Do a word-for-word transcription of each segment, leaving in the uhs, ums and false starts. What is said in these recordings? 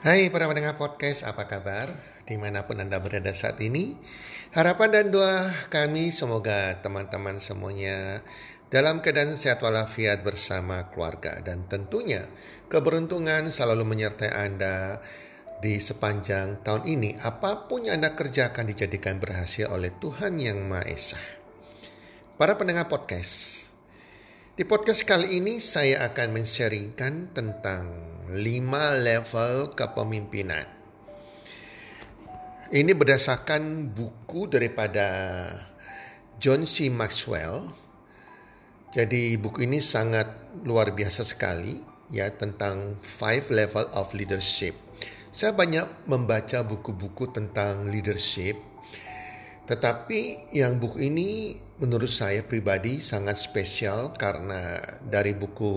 Hai para pendengar podcast, apa kabar? Dimanapun Anda berada saat ini, harapan dan doa kami semoga teman-teman semuanya dalam keadaan sehat walafiat bersama keluarga. Dan tentunya keberuntungan selalu menyertai Anda di sepanjang tahun ini. Apapun yang Anda kerjakan dijadikan berhasil oleh Tuhan Yang Maha Esa. Para pendengar podcast, di podcast kali ini saya akan men-sharingkan tentang lima level kepemimpinan. Ini berdasarkan buku daripada John C. Maxwell. Jadi buku ini sangat luar biasa sekali ya, tentang five level of leadership. Saya banyak membaca buku-buku tentang leadership, tetapi yang buku ini menurut saya pribadi sangat spesial karena dari buku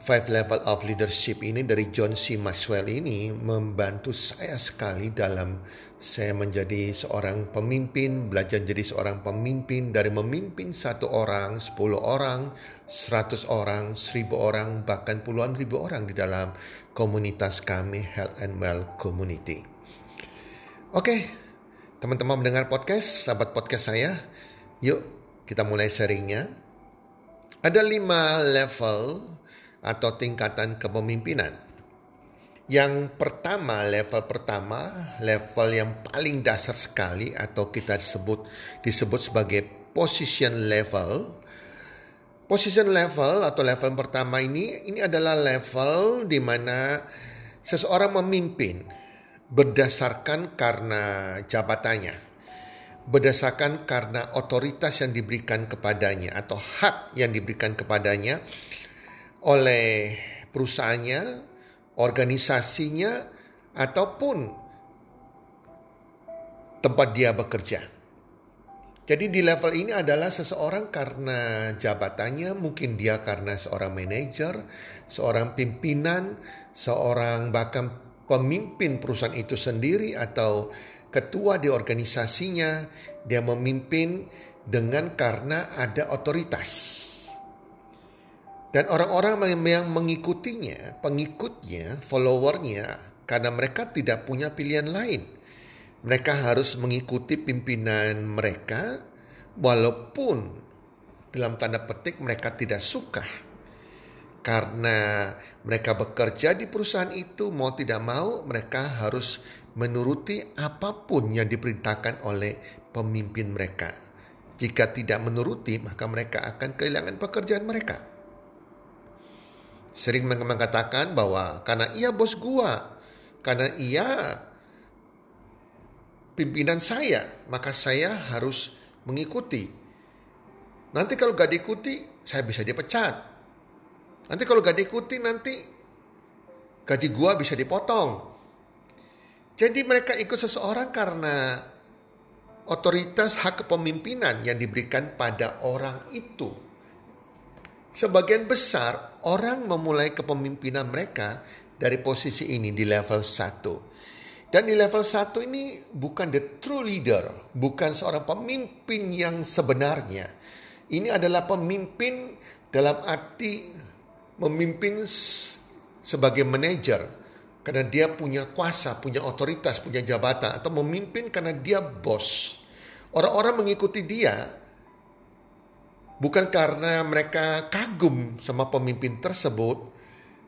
Five Level of Leadership ini dari John C. Maxwell ini membantu saya sekali dalam saya menjadi seorang pemimpin, belajar jadi seorang pemimpin, dari memimpin satu orang, sepuluh orang, seratus orang, seribu orang, bahkan puluhan ribu orang di dalam komunitas kami Health and Well Community. Oke, teman-teman mendengar podcast, sahabat podcast saya, yuk kita mulai sharingnya. Ada lima level atau tingkatan kepemimpinan. Yang pertama, level pertama, level yang paling dasar sekali atau kita sebut disebut sebagai position level. Position level atau level pertama ini ini adalah level di mana seseorang memimpin berdasarkan karena jabatannya, berdasarkan karena otoritas yang diberikan kepadanya atau hak yang diberikan kepadanya oleh perusahaannya, organisasinya, ataupun tempat dia bekerja. Jadi di level ini adalah seseorang karena jabatannya, mungkin dia karena seorang manajer, seorang pimpinan, seorang bahkan pemimpin perusahaan itu sendiri atau ketua di organisasinya, dia memimpin dengan karena ada otoritas. Dan orang-orang yang mengikutinya, pengikutnya, followernya, karena mereka tidak punya pilihan lain. Mereka harus mengikuti pimpinan mereka, walaupun dalam tanda petik mereka tidak suka. Karena mereka bekerja di perusahaan itu, mau tidak mau mereka harus menuruti apapun yang diperintahkan oleh pemimpin mereka. Jika tidak menuruti, maka mereka akan kehilangan pekerjaan mereka. Sering mengatakan bahwa karena ia bos gua, karena ia pimpinan saya, maka saya harus mengikuti. Nanti kalau gak diikuti, saya bisa dipecat. Nanti kalau gak diikuti, nanti gaji gua bisa dipotong. Jadi mereka ikut seseorang karena otoritas hak kepemimpinan yang diberikan pada orang itu. Sebagian besar orang memulai kepemimpinan mereka dari posisi ini di level satu. Dan di level satu ini bukan the true leader, bukan seorang pemimpin yang sebenarnya. Ini adalah pemimpin dalam arti memimpin sebagai manajer karena dia punya kuasa, punya otoritas, punya jabatan, atau memimpin karena dia bos. Orang-orang mengikuti dia bukan karena mereka kagum sama pemimpin tersebut,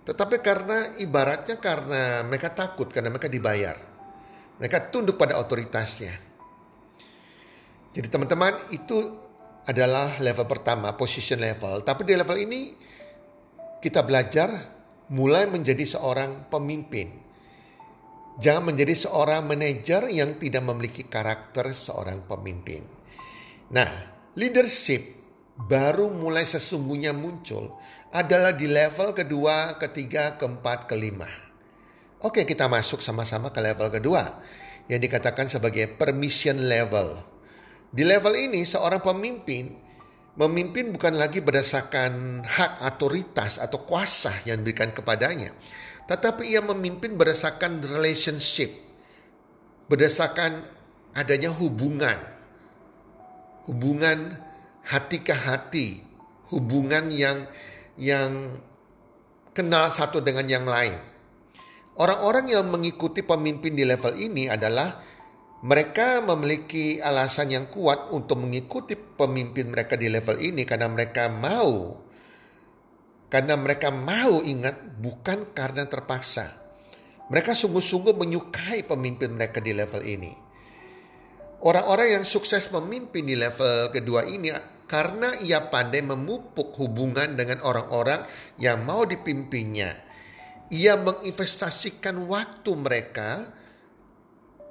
tetapi karena ibaratnya karena mereka takut, karena mereka dibayar. Mereka tunduk pada otoritasnya. Jadi teman-teman, itu adalah level pertama, position level. Tapi di level ini kita belajar mulai menjadi seorang pemimpin. Jangan menjadi seorang manajer yang tidak memiliki karakter seorang pemimpin. Nah, leadership baru mulai sesungguhnya muncul adalah di level kedua, ketiga, keempat, kelima. Oke, kita masuk sama-sama ke level kedua yang dikatakan sebagai permission level. Di level ini seorang pemimpin memimpin bukan lagi berdasarkan hak otoritas atau kuasa yang diberikan kepadanya, tetapi ia memimpin berdasarkan relationship, berdasarkan adanya hubungan, hubungan hati ke hati, hubungan yang yang kenal satu dengan yang lain. Orang-orang yang mengikuti pemimpin di level ini adalah mereka memiliki alasan yang kuat untuk mengikuti pemimpin mereka di level ini karena mereka mau. Karena mereka mau, ingat, bukan karena terpaksa. Mereka sungguh-sungguh menyukai pemimpin mereka di level ini. Orang-orang yang sukses memimpin di level kedua ini karena ia pandai memupuk hubungan dengan orang-orang yang mau dipimpinnya. Ia menginvestasikan waktu mereka.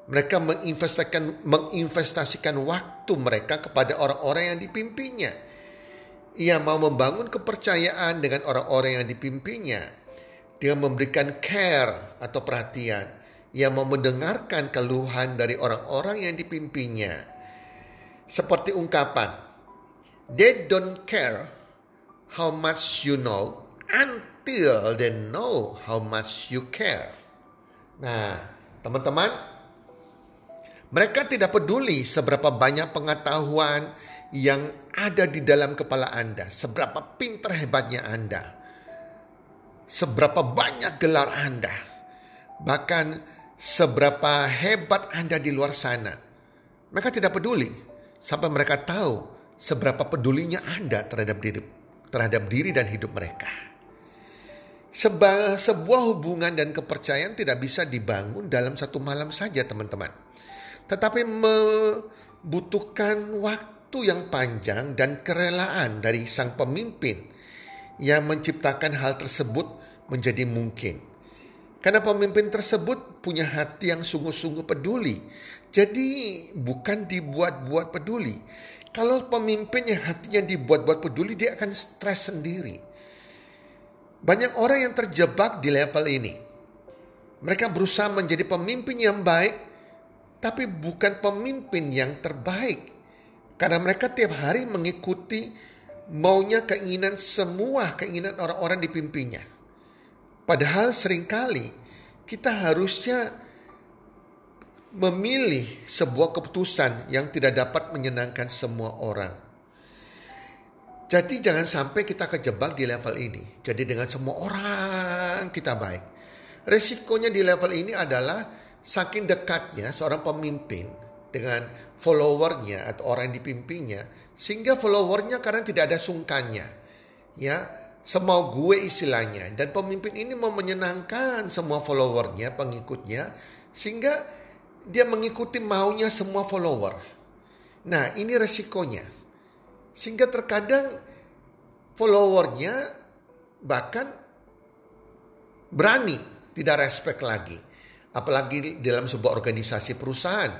Mereka menginvestasikan, menginvestasikan waktu mereka kepada orang-orang yang dipimpinnya. Ia mau membangun kepercayaan dengan orang-orang yang dipimpinnya. Dia memberikan care atau perhatian. Ia mau mendengarkan keluhan dari orang-orang yang dipimpinnya. Seperti ungkapan, "They don't care how much you know until they know how much you care." Nah, teman-teman, mereka tidak peduli seberapa banyak pengetahuan yang ada di dalam kepala Anda, seberapa pintar hebatnya Anda, seberapa banyak gelar Anda, bahkan seberapa hebat Anda di luar sana. Mereka tidak peduli sampai mereka tahu seberapa pedulinya Anda terhadap diri, terhadap diri dan hidup mereka. Seba, sebuah hubungan dan kepercayaan tidak bisa dibangun dalam satu malam saja, teman-teman. Tetapi membutuhkan waktu yang panjang dan kerelaan dari sang pemimpin yang menciptakan hal tersebut menjadi mungkin. Karena pemimpin tersebut punya hati yang sungguh-sungguh peduli. Jadi bukan dibuat-buat peduli. Kalau pemimpin yang hatinya dibuat-buat peduli, dia akan stres sendiri. Banyak orang yang terjebak di level ini. Mereka berusaha menjadi pemimpin yang baik, tapi bukan pemimpin yang terbaik. Karena mereka tiap hari mengikuti maunya keinginan semua keinginan orang-orang dipimpinnya. Padahal seringkali kita harusnya memilih sebuah keputusan yang tidak dapat menyenangkan semua orang. Jadi jangan sampai kita kejebak di level ini. Jadi dengan semua orang kita baik. Resikonya di level ini adalah saking dekatnya seorang pemimpin dengan followernya atau orang yang dipimpinnya, sehingga followernya kadang tidak ada sungkannya, ya, semau gue istilahnya. Dan pemimpin ini mau menyenangkan semua followernya, pengikutnya, sehingga dia mengikuti maunya semua follower. Nah, ini resikonya. Sehingga terkadang followernya bahkan berani tidak respect lagi. Apalagi dalam sebuah organisasi perusahaan.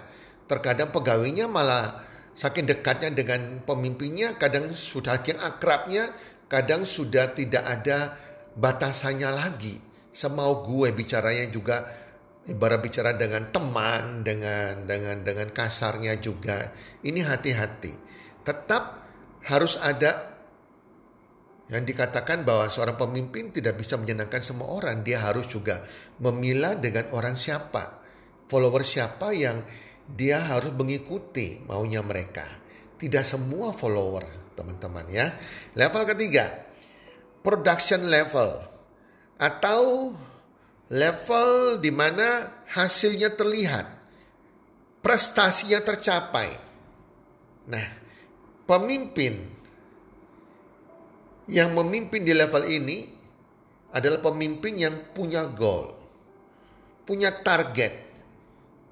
Terkadang pegawainya malah saking dekatnya dengan pemimpinnya, kadang sudah yang akrabnya, kadang sudah tidak ada batasannya lagi. Semau gue bicaranya juga, ibarat bicara dengan teman, dengan dengan dengan kasarnya juga. Ini hati-hati. Tetap harus ada yang dikatakan bahwa seorang pemimpin tidak bisa menyenangkan semua orang. Dia harus juga memilah dengan orang siapa, follower siapa yang dia harus mengikuti maunya mereka. Tidak semua follower, teman-teman, ya. Level ketiga, production level, atau level di mana hasilnya terlihat, prestasinya tercapai. Nah, pemimpin yang memimpin di level ini adalah pemimpin yang punya goal, punya target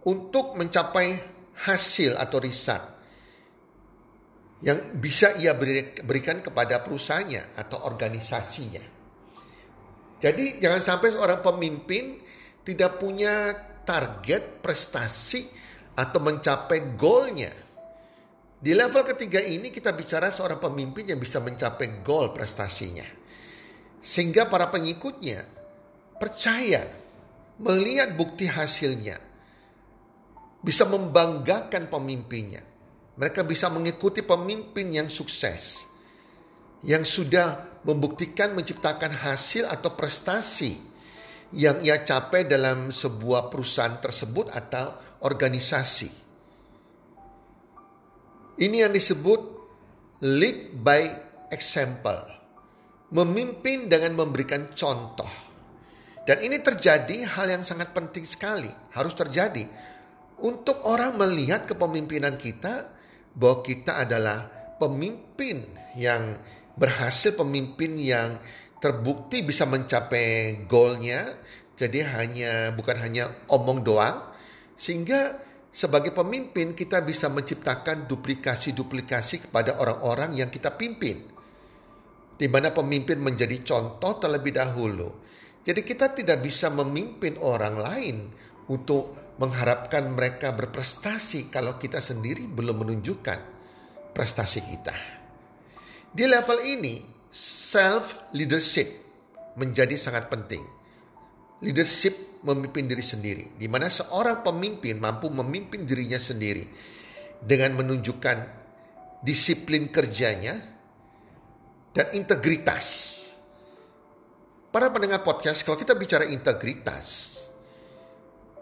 untuk mencapai hasil atau result yang bisa ia berikan kepada perusahaannya atau organisasinya. Jadi jangan sampai seorang pemimpin tidak punya target, prestasi, atau mencapai goalnya. Di level ketiga ini kita bicara seorang pemimpin yang bisa mencapai goal prestasinya. Sehingga para pengikutnya percaya, melihat bukti hasilnya, bisa membanggakan pemimpinnya. Mereka bisa mengikuti pemimpin yang sukses, yang sudah membuktikan menciptakan hasil atau prestasi yang ia capai dalam sebuah perusahaan tersebut atau organisasi. Ini yang disebut lead by example. Memimpin dengan memberikan contoh. Dan ini terjadi, hal yang sangat penting sekali, harus terjadi untuk orang melihat kepemimpinan kita, bahwa kita adalah pemimpin yang berhasil, pemimpin yang terbukti bisa mencapai goalnya. Jadi hanya bukan hanya omong doang, sehingga sebagai pemimpin kita bisa menciptakan duplikasi-duplikasi kepada orang-orang yang kita pimpin, di mana pemimpin menjadi contoh terlebih dahulu. Jadi kita tidak bisa memimpin orang lain untuk mengharapkan mereka berprestasi kalau kita sendiri belum menunjukkan prestasi kita. Di level ini, self-leadership menjadi sangat penting. Leadership memimpin diri sendiri, di mana seorang pemimpin mampu memimpin dirinya sendiri dengan menunjukkan disiplin kerjanya dan integritas. Para pendengar podcast, kalau kita bicara integritas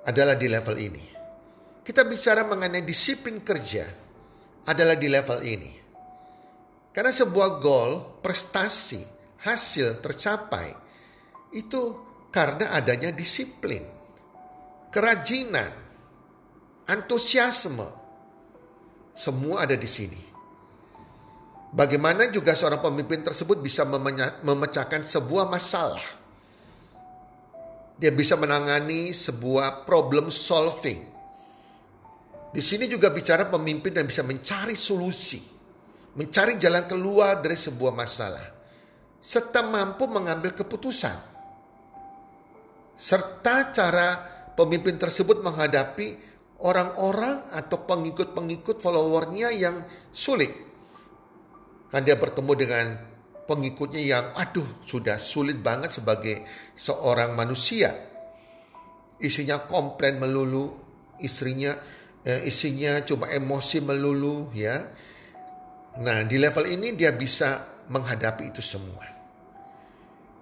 adalah di level ini. Kita bicara mengenai disiplin kerja adalah di level ini. Karena sebuah goal, prestasi, hasil tercapai itu karena adanya disiplin, kerajinan, antusiasme, semua ada di sini. Bagaimana juga seorang pemimpin tersebut bisa memecahkan sebuah masalah. Dia bisa menangani sebuah problem solving. Di sini juga bicara pemimpin yang bisa mencari solusi, mencari jalan keluar dari sebuah masalah, serta mampu mengambil keputusan. Serta cara pemimpin tersebut menghadapi orang-orang atau pengikut-pengikut followernya yang sulit. Kan dia bertemu dengan pengikutnya yang aduh sudah sulit banget sebagai seorang manusia. Isinya komplain melulu, istrinya eh, isinya cuma emosi melulu ya. Nah, di level ini dia bisa menghadapi itu semua.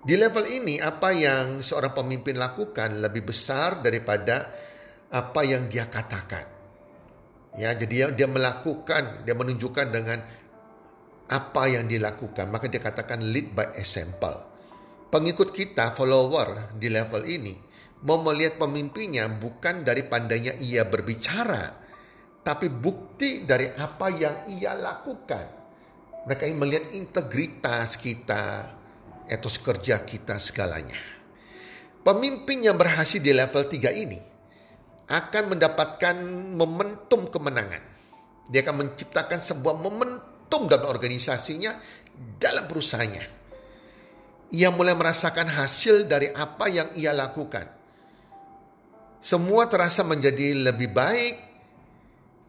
Di level ini, apa yang seorang pemimpin lakukan lebih besar daripada apa yang dia katakan. Ya, jadi dia melakukan, dia menunjukkan dengan apa yang dilakukan. Maka dia katakan lead by example. Pengikut kita, follower di level ini, mau melihat pemimpinnya bukan dari pandainya ia berbicara, tapi bukti dari apa yang ia lakukan. Mereka ingin melihat integritas kita, etos kerja kita, segalanya. Pemimpin yang berhasil di level tiga ini akan mendapatkan momentum kemenangan. Dia akan menciptakan sebuah momentum dalam organisasinya, dalam perusahaannya. Ia mulai merasakan hasil dari apa yang ia lakukan. Semua terasa menjadi lebih baik,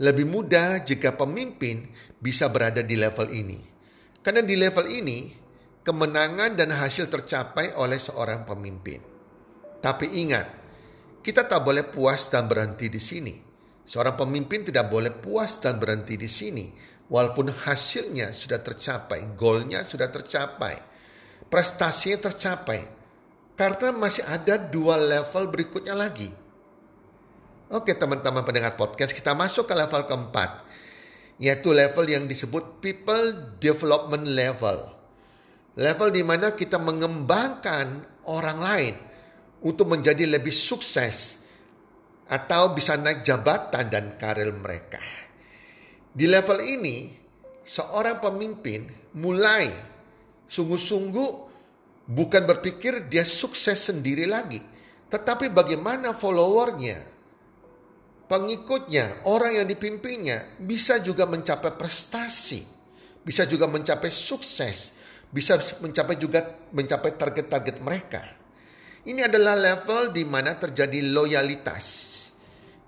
lebih mudah jika pemimpin bisa berada di level ini. Karena di level ini, kemenangan dan hasil tercapai oleh seorang pemimpin. Tapi ingat, kita tak boleh puas dan berhenti di sini. Seorang pemimpin tidak boleh puas dan berhenti di sini. Walaupun hasilnya sudah tercapai, goalnya sudah tercapai, prestasinya tercapai. Karena masih ada dua level berikutnya lagi. Oke teman-teman pendengar podcast, kita masuk ke level keempat. Yaitu level yang disebut People Development Level. Level di mana kita mengembangkan orang lain untuk menjadi lebih sukses atau bisa naik jabatan dan karir mereka. Di level ini, seorang pemimpin mulai sungguh-sungguh bukan berpikir dia sukses sendiri lagi. Tetapi bagaimana followernya, pengikutnya, orang yang dipimpinnya bisa juga mencapai prestasi, bisa juga mencapai sukses, bisa mencapai juga mencapai target-target mereka. Ini adalah level di mana terjadi loyalitas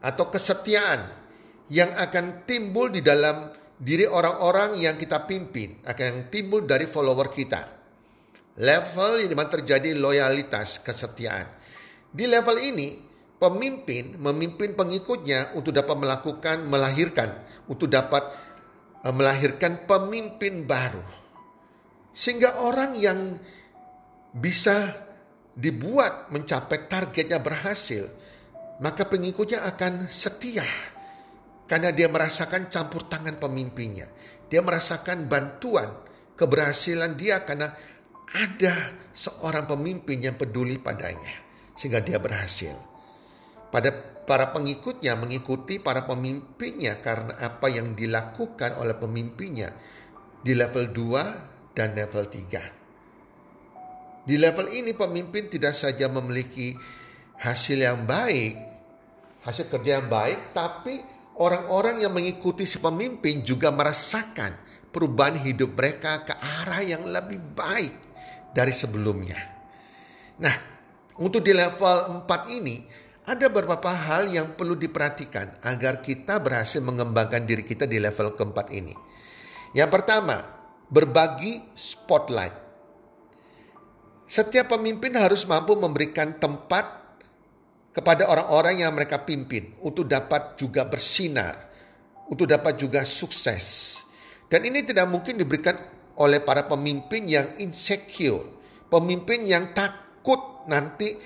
atau kesetiaan yang akan timbul di dalam diri orang-orang yang kita pimpin, akan timbul dari follower kita. Level di mana terjadi loyalitas, kesetiaan. Di level ini, pemimpin memimpin pengikutnya untuk dapat melakukan, melahirkan, untuk dapat melahirkan pemimpin baru. Sehingga orang yang bisa dibuat mencapai targetnya berhasil, maka pengikutnya akan setia. Karena dia merasakan campur tangan pemimpinnya. Dia merasakan bantuan, keberhasilan dia karena ada seorang pemimpin yang peduli padanya. sehingga dia berhasil. Pada para pengikutnya mengikuti para pemimpinnya karena apa yang dilakukan oleh pemimpinnya di level dua dan level tiga. Di level ini pemimpin tidak saja memiliki hasil yang baik, hasil kerja yang baik, tapi orang-orang yang mengikuti si pemimpin juga merasakan perubahan hidup mereka ke arah yang lebih baik dari sebelumnya. Nah, untuk di level empat ini, ada beberapa hal yang perlu diperhatikan agar kita berhasil mengembangkan diri kita di level keempat ini. Yang pertama, berbagi spotlight. Setiap pemimpin harus mampu memberikan tempat kepada orang-orang yang mereka pimpin untuk dapat juga bersinar, untuk dapat juga sukses. Dan ini tidak mungkin diberikan oleh para pemimpin yang insecure, pemimpin yang takut nanti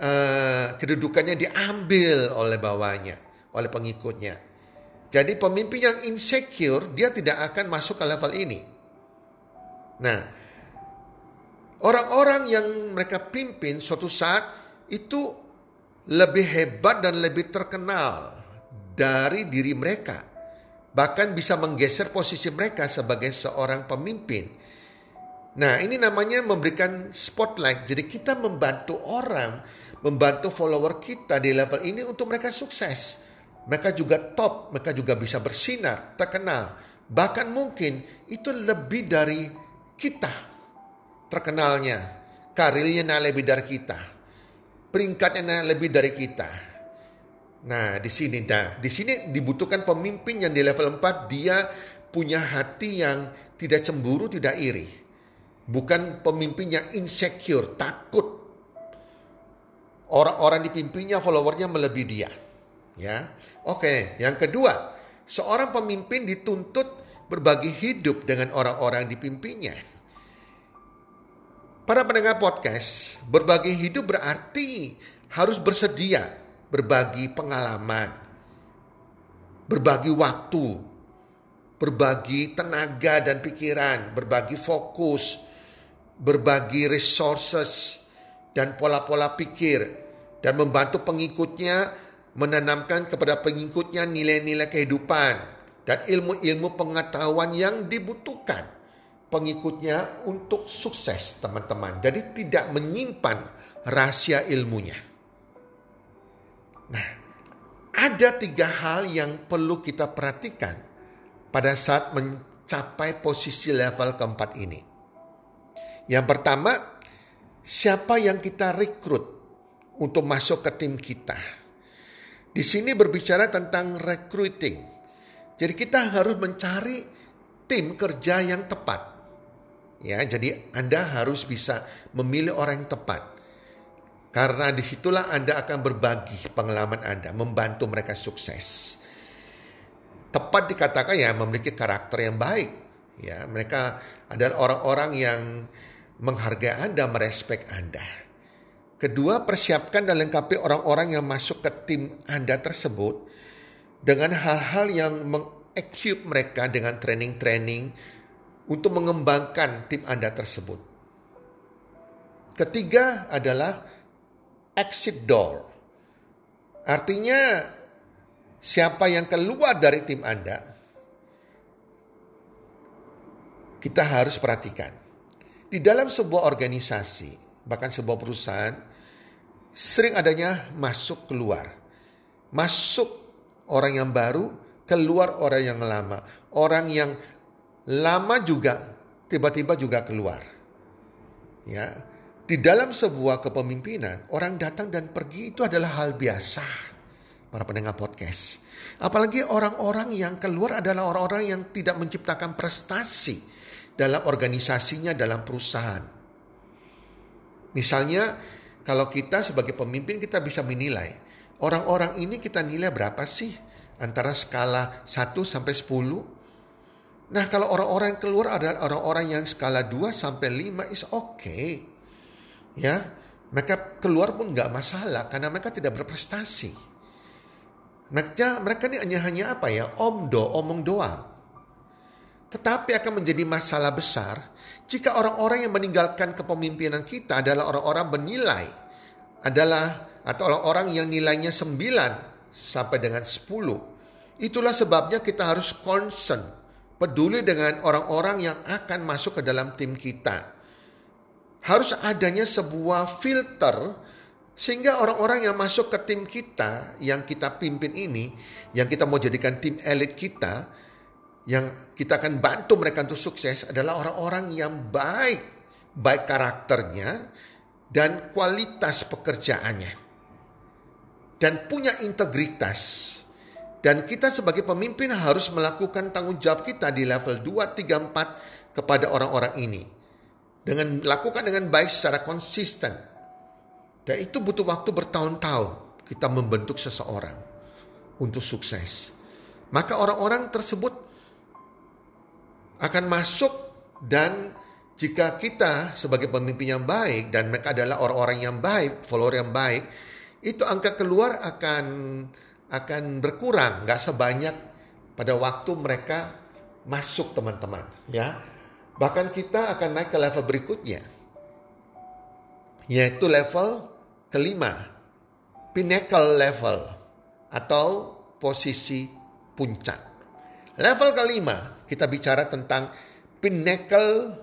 uh, kedudukannya diambil oleh bawahnya, oleh pengikutnya. Jadi pemimpin yang insecure dia tidak akan masuk ke level ini. Nah, orang-orang yang mereka pimpin suatu saat itu lebih hebat dan lebih terkenal dari diri mereka. Bahkan bisa menggeser posisi mereka sebagai seorang pemimpin. Nah, ini namanya memberikan spotlight. Jadi kita membantu orang, membantu follower kita di level ini untuk mereka sukses. Mereka juga top, mereka juga bisa bersinar, terkenal. Bahkan mungkin itu lebih dari kita terkenalnya. Karirnya lebih dari kita. Peringkatnya lebih dari kita. Nah, di sini dah, di sini dibutuhkan pemimpin yang di level empat dia punya hati yang tidak cemburu, tidak iri. Bukan pemimpin yang insecure, takut orang-orang dipimpinnya, followernya melebihi dia. Ya. Oke, yang kedua, seorang pemimpin dituntut berbagi hidup dengan orang-orang dipimpinnya. Para pendengar podcast, berbagi hidup berarti harus bersedia berbagi pengalaman, berbagi waktu, berbagi tenaga dan pikiran, berbagi fokus, berbagi resources dan pola-pola pikir, dan membantu pengikutnya menanamkan kepada pengikutnya nilai-nilai kehidupan dan ilmu-ilmu pengetahuan yang dibutuhkan pengikutnya untuk sukses, teman-teman. Jadi tidak menyimpan rahasia ilmunya. Nah, ada tiga hal yang perlu kita perhatikan pada saat mencapai posisi level keempat ini. Yang pertama, siapa yang kita rekrut untuk masuk ke tim kita. Di sini berbicara tentang recruiting. Jadi kita harus mencari tim kerja yang tepat. Ya, jadi Anda harus bisa memilih orang yang tepat. Karena disitulah Anda akan berbagi pengalaman Anda, membantu mereka sukses. Tepat dikatakan ya memiliki karakter yang baik. Ya, mereka adalah orang-orang yang menghargai Anda, merespek Anda. Kedua, persiapkan dan lengkapi orang-orang yang masuk ke tim Anda tersebut dengan hal-hal yang meng-equip mereka dengan training-training untuk mengembangkan tim Anda tersebut. Ketiga adalah exit door. Artinya siapa yang keluar dari tim Anda, kita harus perhatikan. Di dalam sebuah organisasi, bahkan sebuah perusahaan, sering adanya masuk keluar. Masuk orang yang baru, keluar orang yang lama. Orang yang lama juga tiba-tiba juga keluar. Ya, di dalam sebuah kepemimpinan, orang datang dan pergi itu adalah hal biasa, para pendengar podcast. Apalagi orang-orang yang keluar adalah orang-orang yang tidak menciptakan prestasi dalam organisasinya, dalam perusahaan. Misalnya, kalau kita sebagai pemimpin kita bisa menilai, orang-orang ini kita nilai berapa sih? Antara skala satu sampai sepuluh. Nah, kalau orang-orang yang keluar adalah orang-orang yang skala dua sampai lima is okay. Ya, mereka keluar pun gak masalah karena mereka tidak berprestasi. Mereka, mereka ini hanya-hanya apa ya, omdo, omong doang. Tetapi akan menjadi masalah besar jika orang-orang yang meninggalkan kepemimpinan kita adalah orang-orang bernilai adalah atau orang-orang yang nilainya sembilan sampai dengan sepuluh. Itulah sebabnya kita harus concern, peduli dengan orang-orang yang akan masuk ke dalam tim kita. Harus adanya sebuah filter sehingga orang-orang yang masuk ke tim kita, yang kita pimpin ini, yang kita mau jadikan tim elit kita, yang kita akan bantu mereka untuk sukses adalah orang-orang yang baik, baik karakternya dan kualitas pekerjaannya, dan punya integritas. Dan kita sebagai pemimpin harus melakukan tanggung jawab kita di level dua, tiga, empat kepada orang-orang ini. Dengan lakukan dengan baik secara konsisten. Dan itu butuh waktu bertahun-tahun kita membentuk seseorang untuk sukses. Maka orang-orang tersebut akan masuk, dan jika kita sebagai pemimpin yang baik dan mereka adalah orang-orang yang baik, follower yang baik, itu angka keluar akan akan berkurang, nggak sebanyak pada waktu mereka masuk, teman-teman, ya. Bahkan kita akan naik ke level berikutnya, yaitu level kelima, pinnacle level atau posisi puncak. Level kelima kita bicara tentang pinnacle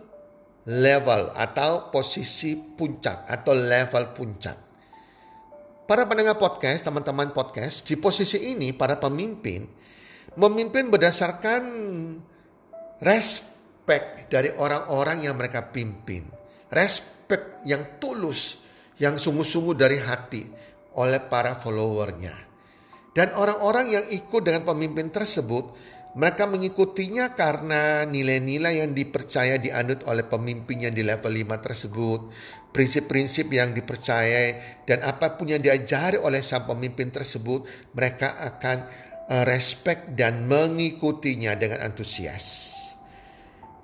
level atau posisi puncak atau level puncak. Para pendengar podcast, teman-teman podcast, di posisi ini para pemimpin memimpin berdasarkan respect dari orang-orang yang mereka pimpin. Respect yang tulus, yang sungguh-sungguh dari hati oleh para followernya. Dan orang-orang yang ikut dengan pemimpin tersebut, mereka mengikutinya karena nilai-nilai yang dipercaya dianut oleh pemimpin yang di level lima tersebut. Prinsip-prinsip yang dipercayai dan apapun yang diajari oleh sang pemimpin tersebut, mereka akan respect dan mengikutinya dengan antusias.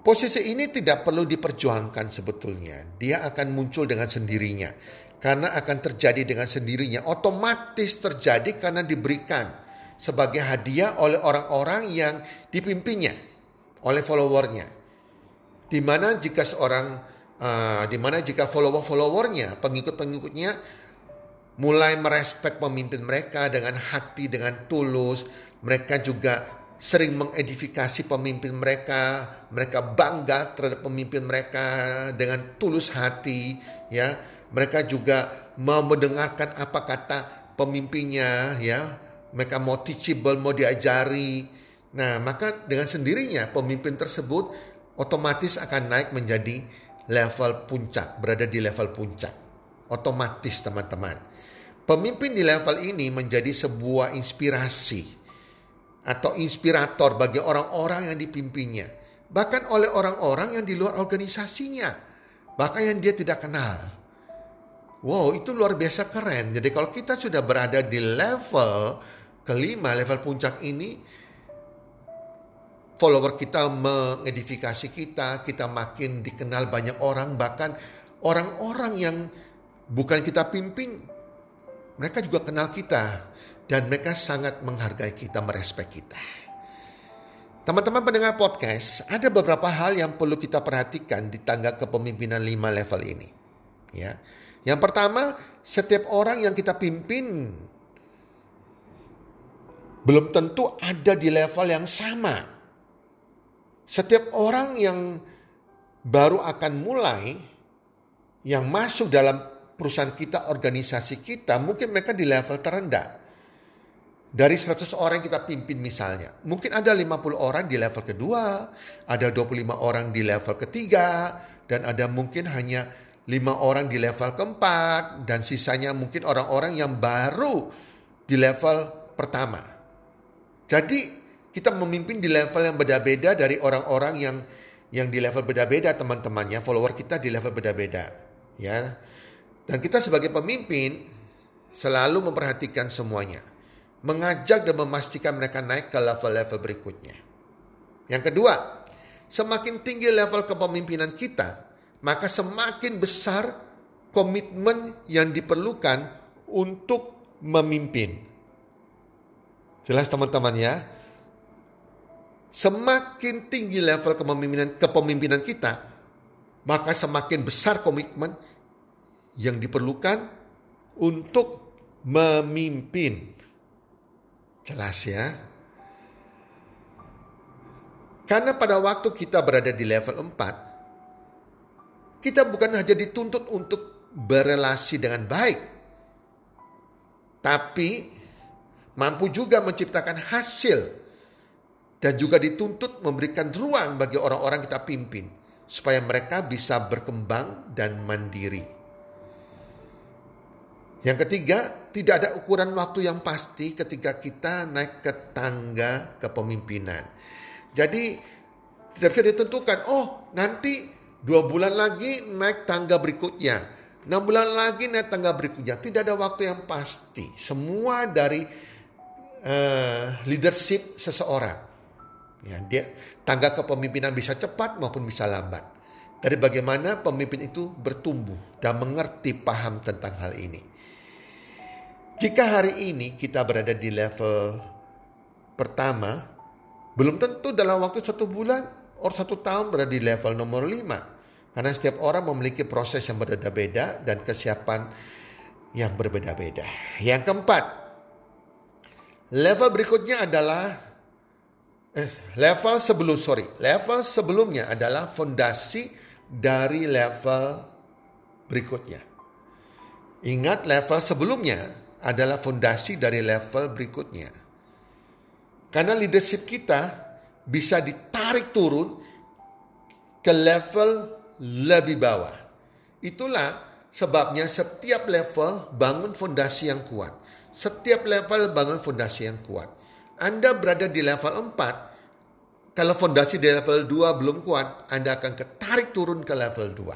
Posisi ini tidak perlu diperjuangkan sebetulnya. Dia akan muncul dengan sendirinya. Karena akan terjadi dengan sendirinya, otomatis terjadi karena diberikan sebagai hadiah oleh orang-orang yang dipimpinnya, oleh followernya. Dimana jika seorang, uh, dimana jika follower-followernya, pengikut-pengikutnya mulai merespek pemimpin mereka dengan hati, dengan tulus, mereka juga sering mengedifikasi pemimpin mereka, mereka bangga terhadap pemimpin mereka dengan tulus hati, ya. Mereka juga mau mendengarkan apa kata pemimpinnya, ya. Mereka mau teachable, mau diajari. Nah, maka dengan sendirinya pemimpin tersebut otomatis akan naik menjadi level puncak, berada di level puncak. Otomatis, teman-teman. Pemimpin di level ini menjadi sebuah inspirasi atau inspirator bagi orang-orang yang dipimpinnya. Bahkan oleh orang-orang yang di luar organisasinya. Bahkan yang dia tidak kenal. Wow, itu luar biasa keren. Jadi kalau kita sudah berada di level kelima, level puncak ini, follower kita mengedifikasi kita, kita makin dikenal banyak orang. Bahkan orang-orang yang bukan kita pimpin, mereka juga kenal kita. Dan mereka sangat menghargai kita, merespek kita. Teman-teman pendengar podcast, ada beberapa hal yang perlu kita perhatikan di tangga kepemimpinan lima level ini. Ya. Yang pertama, setiap orang yang kita pimpin belum tentu ada di level yang sama. Setiap orang yang baru akan mulai, yang masuk dalam perusahaan kita, organisasi kita, mungkin mereka di level terendah. Dari seratus orang kita pimpin misalnya, mungkin ada lima puluh orang di level kedua, ada dua puluh lima orang di level ketiga, dan ada mungkin hanya lima orang di level keempat, dan sisanya mungkin orang-orang yang baru di level pertama. Jadi kita memimpin di level yang beda-beda dari orang-orang yang yang di level beda-beda, teman-temannya, follower kita di level beda-beda, ya. Dan kita sebagai pemimpin selalu memperhatikan semuanya, mengajak dan memastikan mereka naik ke level-level berikutnya. Yang kedua, semakin tinggi level kepemimpinan kita, maka semakin besar komitmen yang diperlukan untuk memimpin. Jelas, teman-teman, ya? Semakin tinggi level kepemimpinan, kepemimpinan kita, maka semakin besar komitmen yang diperlukan untuk memimpin. Jelas ya. Karena pada waktu kita berada di level empat, kita bukan hanya dituntut untuk berelasi dengan baik, tapi mampu juga menciptakan hasil dan juga dituntut memberikan ruang bagi orang-orang kita pimpin supaya mereka bisa berkembang dan mandiri. Yang ketiga, tidak ada ukuran waktu yang pasti ketika kita naik ke tangga kepemimpinan. Jadi tidak bisa ditentukan, oh nanti dua bulan lagi naik tangga berikutnya, enam bulan lagi naik tangga berikutnya. Tidak ada waktu yang pasti. Semua dari uh, leadership seseorang. Ya, dia, tangga kepemimpinan bisa cepat maupun bisa lambat. Dari bagaimana pemimpin itu bertumbuh dan mengerti paham tentang hal ini. Jika hari ini kita berada di level pertama, belum tentu dalam waktu satu bulan atau satu tahun berada di level nomor lima. Karena setiap orang memiliki proses yang berbeda-beda dan kesiapan yang berbeda-beda. Yang keempat, level berikutnya adalah Eh, level sebelum sorry, level sebelumnya adalah fondasi dari level berikutnya. Ingat, level sebelumnya adalah fondasi dari level berikutnya. Karena leadership kita bisa ditarik turun ke level lebih bawah. Itulah sebabnya setiap level bangun fondasi yang kuat. Setiap level bangun fondasi yang kuat. Anda berada di level empat, kalau fondasi di level dua belum kuat, Anda akan ketarik turun ke level dua.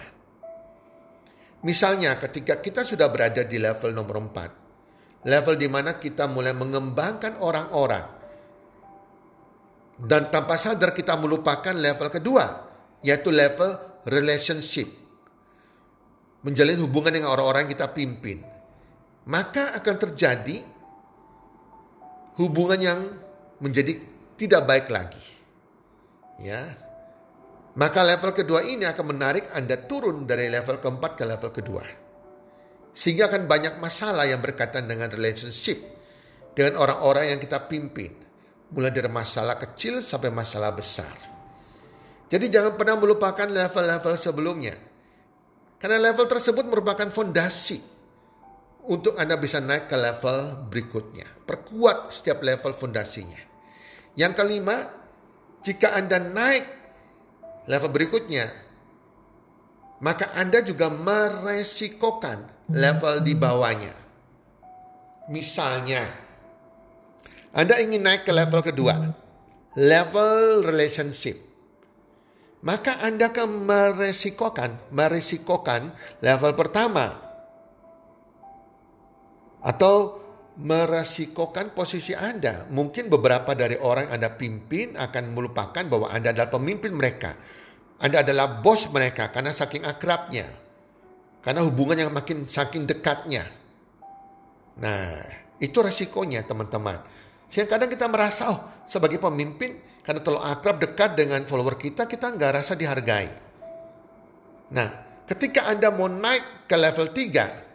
Misalnya ketika kita sudah berada di level nomor empat, level di mana kita mulai mengembangkan orang-orang, dan tanpa sadar kita melupakan level kedua, yaitu level relationship, menjalin hubungan dengan orang-orang yang kita pimpin. Maka akan terjadi hubungan yang menjadi tidak baik lagi. Ya. Maka level kedua ini akan menarik Anda turun dari level keempat ke level kedua. Sehingga akan banyak masalah yang berkaitan dengan relationship dengan orang-orang yang kita pimpin. Mulai dari masalah kecil sampai masalah besar. Jadi jangan pernah melupakan level-level sebelumnya. Karena level tersebut merupakan fondasi untuk Anda bisa naik ke level berikutnya. Perkuat setiap level fondasinya. Yang kelima, jika Anda naik level berikutnya, maka Anda juga meresikokan level di bawahnya. Misalnya, Anda ingin naik ke level kedua, level relationship. Maka Anda akan meresikokan, meresikokan level pertama, atau meresikokan posisi Anda. Mungkin beberapa dari orang Anda pimpin akan melupakan bahwa Anda adalah pemimpin mereka. Anda adalah bos mereka karena saking akrabnya. Karena hubungan yang makin saking dekatnya. Nah, itu resikonya teman-teman. Sehingga kadang kita merasa, oh sebagai pemimpin karena terlalu akrab dekat dengan follower kita, kita nggak rasa dihargai. Nah, ketika Anda mau naik ke level tiga,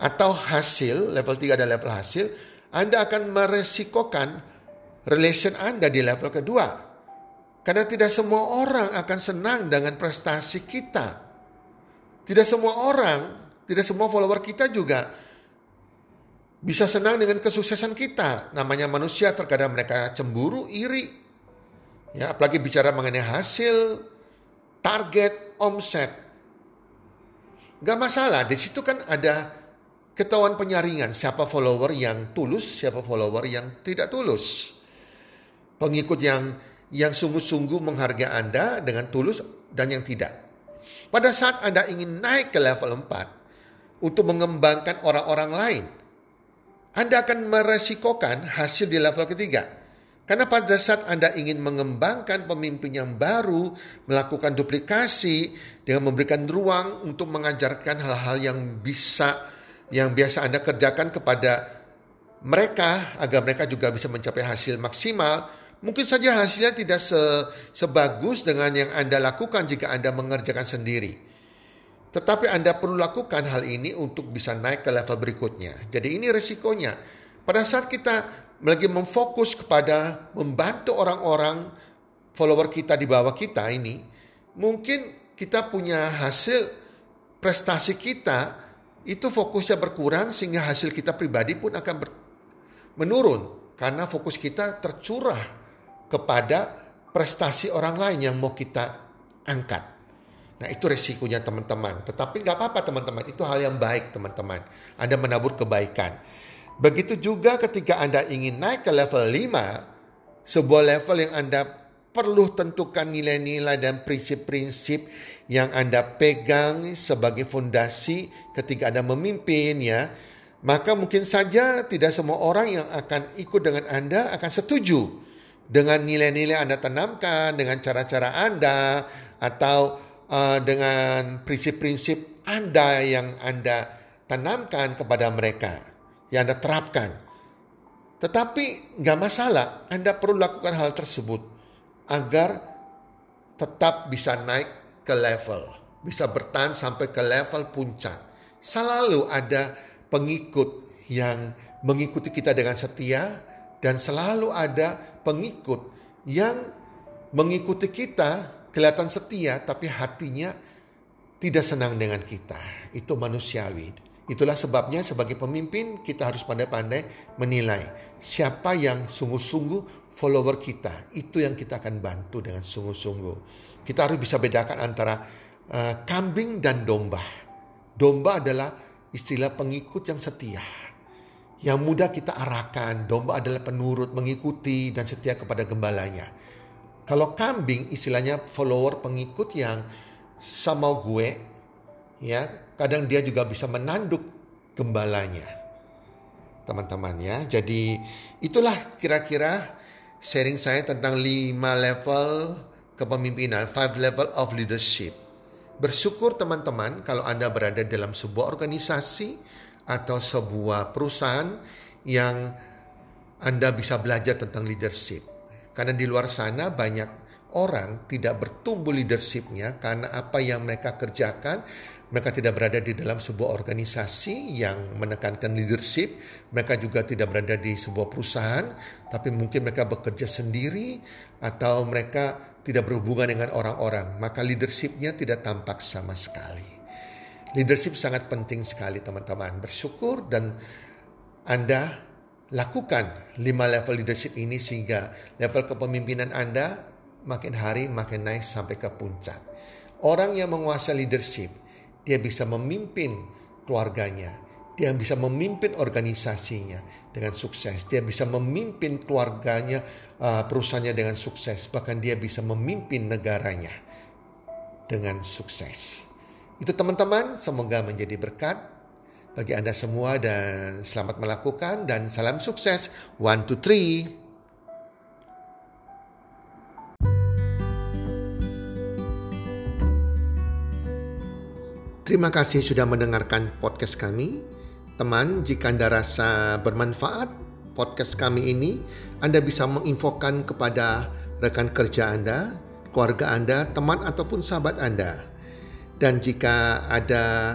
atau hasil, level tiga ada level hasil, Anda akan meresikokan relation Anda di level kedua. Karena tidak semua orang akan senang dengan prestasi kita. Tidak semua orang, tidak semua follower kita juga bisa senang dengan kesuksesan kita. Namanya manusia, terkadang mereka cemburu, iri. Ya, apalagi bicara mengenai hasil, target, omset. Gak masalah, di situ kan ada ketahuan penyaringan, siapa follower yang tulus, siapa follower yang tidak tulus. Pengikut yang yang sungguh-sungguh menghargai Anda dengan tulus dan yang tidak. Pada saat Anda ingin naik ke level empat untuk mengembangkan orang-orang lain, Anda akan meresikokan hasil di level ketiga. Karena pada saat Anda ingin mengembangkan pemimpin yang baru, melakukan duplikasi dengan memberikan ruang untuk mengajarkan hal-hal yang bisa yang biasa Anda kerjakan kepada mereka agar mereka juga bisa mencapai hasil maksimal. Mungkin saja hasilnya tidak se- sebagus dengan yang Anda lakukan jika Anda mengerjakan sendiri. Tetapi Anda perlu lakukan hal ini untuk bisa naik ke level berikutnya. Jadi ini resikonya. Pada saat kita lagi memfokus kepada membantu orang-orang follower kita di bawah kita ini, mungkin kita punya hasil prestasi kita itu fokusnya berkurang sehingga hasil kita pribadi pun akan ber- menurun. Karena fokus kita tercurah kepada prestasi orang lain yang mau kita angkat. Nah itu resikonya teman-teman. Tetapi gak apa-apa teman-teman. Itu hal yang baik teman-teman. Anda menabur kebaikan. Begitu juga ketika Anda ingin naik ke level lima. Sebuah level yang Anda perlu tentukan nilai-nilai dan prinsip-prinsip yang Anda pegang sebagai fondasi ketika Anda memimpin ya. Maka mungkin saja tidak semua orang yang akan ikut dengan Anda akan setuju dengan nilai-nilai Anda tanamkan, dengan cara-cara Anda, atau dengan prinsip-prinsip Anda yang Anda tanamkan kepada mereka, yang Anda terapkan. Tetapi nggak masalah, Anda perlu lakukan hal tersebut agar tetap bisa naik ke level, bisa bertahan sampai ke level puncak. Selalu ada pengikut yang mengikuti kita dengan setia, dan selalu ada pengikut yang mengikuti kita kelihatan setia tapi hatinya tidak senang dengan kita. Itu manusiawi. Itulah sebabnya sebagai pemimpin kita harus pandai-pandai menilai siapa yang sungguh-sungguh follower kita. Itu yang kita akan bantu dengan sungguh-sungguh. Kita harus bisa bedakan antara uh, kambing dan domba. Domba adalah istilah pengikut yang setia, yang mudah kita arahkan. Domba adalah penurut, mengikuti dan setia kepada gembalanya. Kalau kambing istilahnya follower, pengikut yang sama gue ya, kadang dia juga bisa menanduk gembalanya teman-teman ya. Jadi itulah kira-kira sharing saya tentang lima level kepemimpinan, five level of leadership. Bersyukur teman-teman kalau Anda berada dalam sebuah organisasi atau sebuah perusahaan yang Anda bisa belajar tentang leadership. Karena di luar sana banyak orang tidak bertumbuh leadershipnya karena apa yang mereka kerjakan. Mereka tidak berada di dalam sebuah organisasi yang menekankan leadership. Mereka juga tidak berada di sebuah perusahaan. Tapi mungkin mereka bekerja sendiri atau mereka tidak berhubungan dengan orang-orang. Maka leadershipnya tidak tampak sama sekali. Leadership sangat penting sekali teman-teman. Bersyukur dan Anda lakukan lima level leadership ini sehingga level kepemimpinan Anda makin hari makin naik sampai ke puncak. Orang yang menguasai leadership, dia bisa memimpin keluarganya, dia bisa memimpin organisasinya dengan sukses, dia bisa memimpin keluarganya, perusahaannya dengan sukses, bahkan dia bisa memimpin negaranya dengan sukses. Itu teman-teman, semoga menjadi berkat bagi Anda semua dan selamat melakukan dan salam sukses. One, two, three. Terima kasih sudah mendengarkan podcast kami. Teman, jika Anda rasa bermanfaat podcast kami ini, Anda bisa menginfokan kepada rekan kerja Anda, keluarga Anda, teman ataupun sahabat Anda. Dan jika ada